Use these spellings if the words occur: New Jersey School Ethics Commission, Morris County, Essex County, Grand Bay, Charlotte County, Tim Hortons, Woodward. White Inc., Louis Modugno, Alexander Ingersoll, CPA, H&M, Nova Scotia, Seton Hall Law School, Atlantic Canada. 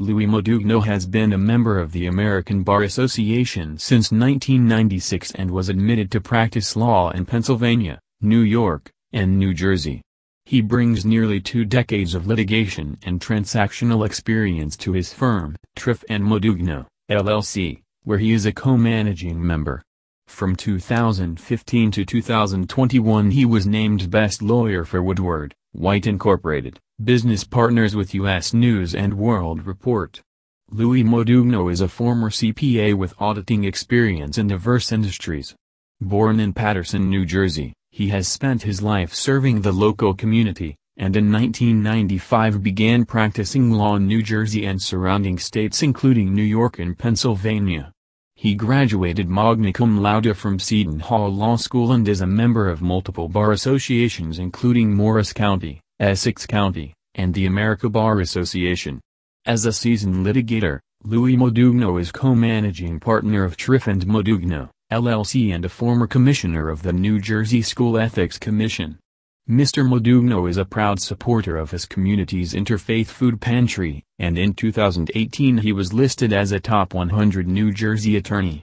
Louis Modugno has been a member of the American Bar Association since 1996 and was admitted to practice law in Pennsylvania, New York, and New Jersey. He brings nearly 2 decades of litigation and transactional experience to his firm, Triff & Modugno, LLC, where he is a co-managing member. From 2015 to 2021 he was named Best Lawyer for Woodward, White Inc., Business Partners with U.S. News & World Report. Louis Modugno is a former CPA with auditing experience in diverse industries. Born in Paterson, New Jersey, he has spent his life serving the local community, and in 1995 began practicing law in New Jersey and surrounding states including New York and Pennsylvania. He graduated magna cum laude from Seton Hall Law School and is a member of multiple bar associations including Morris County, Essex County, and the American Bar Association. As a seasoned litigator, Louis Modugno is co-managing partner of Triff & Modugno, LLC and a former commissioner of the New Jersey School Ethics Commission. Mr. Modugno is a proud supporter of his community's interfaith food pantry, and in 2018 he was listed as a top 100 New Jersey attorney.